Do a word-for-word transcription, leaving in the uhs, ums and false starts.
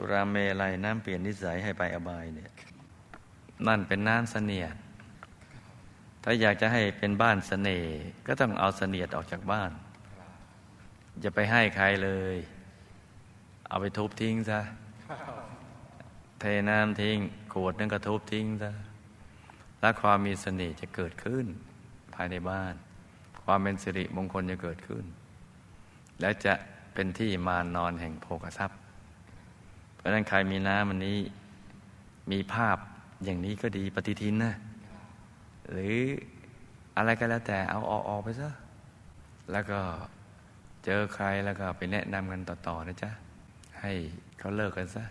สุราเมลัยน้ำเปลี่ยนนิสัยให้ไปอบายเนี่ยนั่นเป็นน้ำเสนียดถ้าอยากจะให้เป็นบ้านเสน่ห์ก็ต้องเอาเสนียดออกจากบ้านอย่าไปให้ใครเลยเอาไปทุบทิ้งซะเทน้ำทิ้งขวดนั่นก็ทุบทิ้งซะและความมีเสน่ห์จะเกิดขึ้นภายในบ้านความเป็นสิริมงคลจะเกิดขึ้นและจะเป็นที่มานอนแห่งโภคทรัพย์เพราะนั้นใครมีน้ำอันนี้มีภาพอย่างนี้ก็ดีปฏิทินนะหรืออะไรก็แล้วแต่เอาออกออกไปซะแล้วก็เจอใครแล้วก็ไปแนะนำกันต่อๆนะจ๊ะให้เขาเลิกกันซะ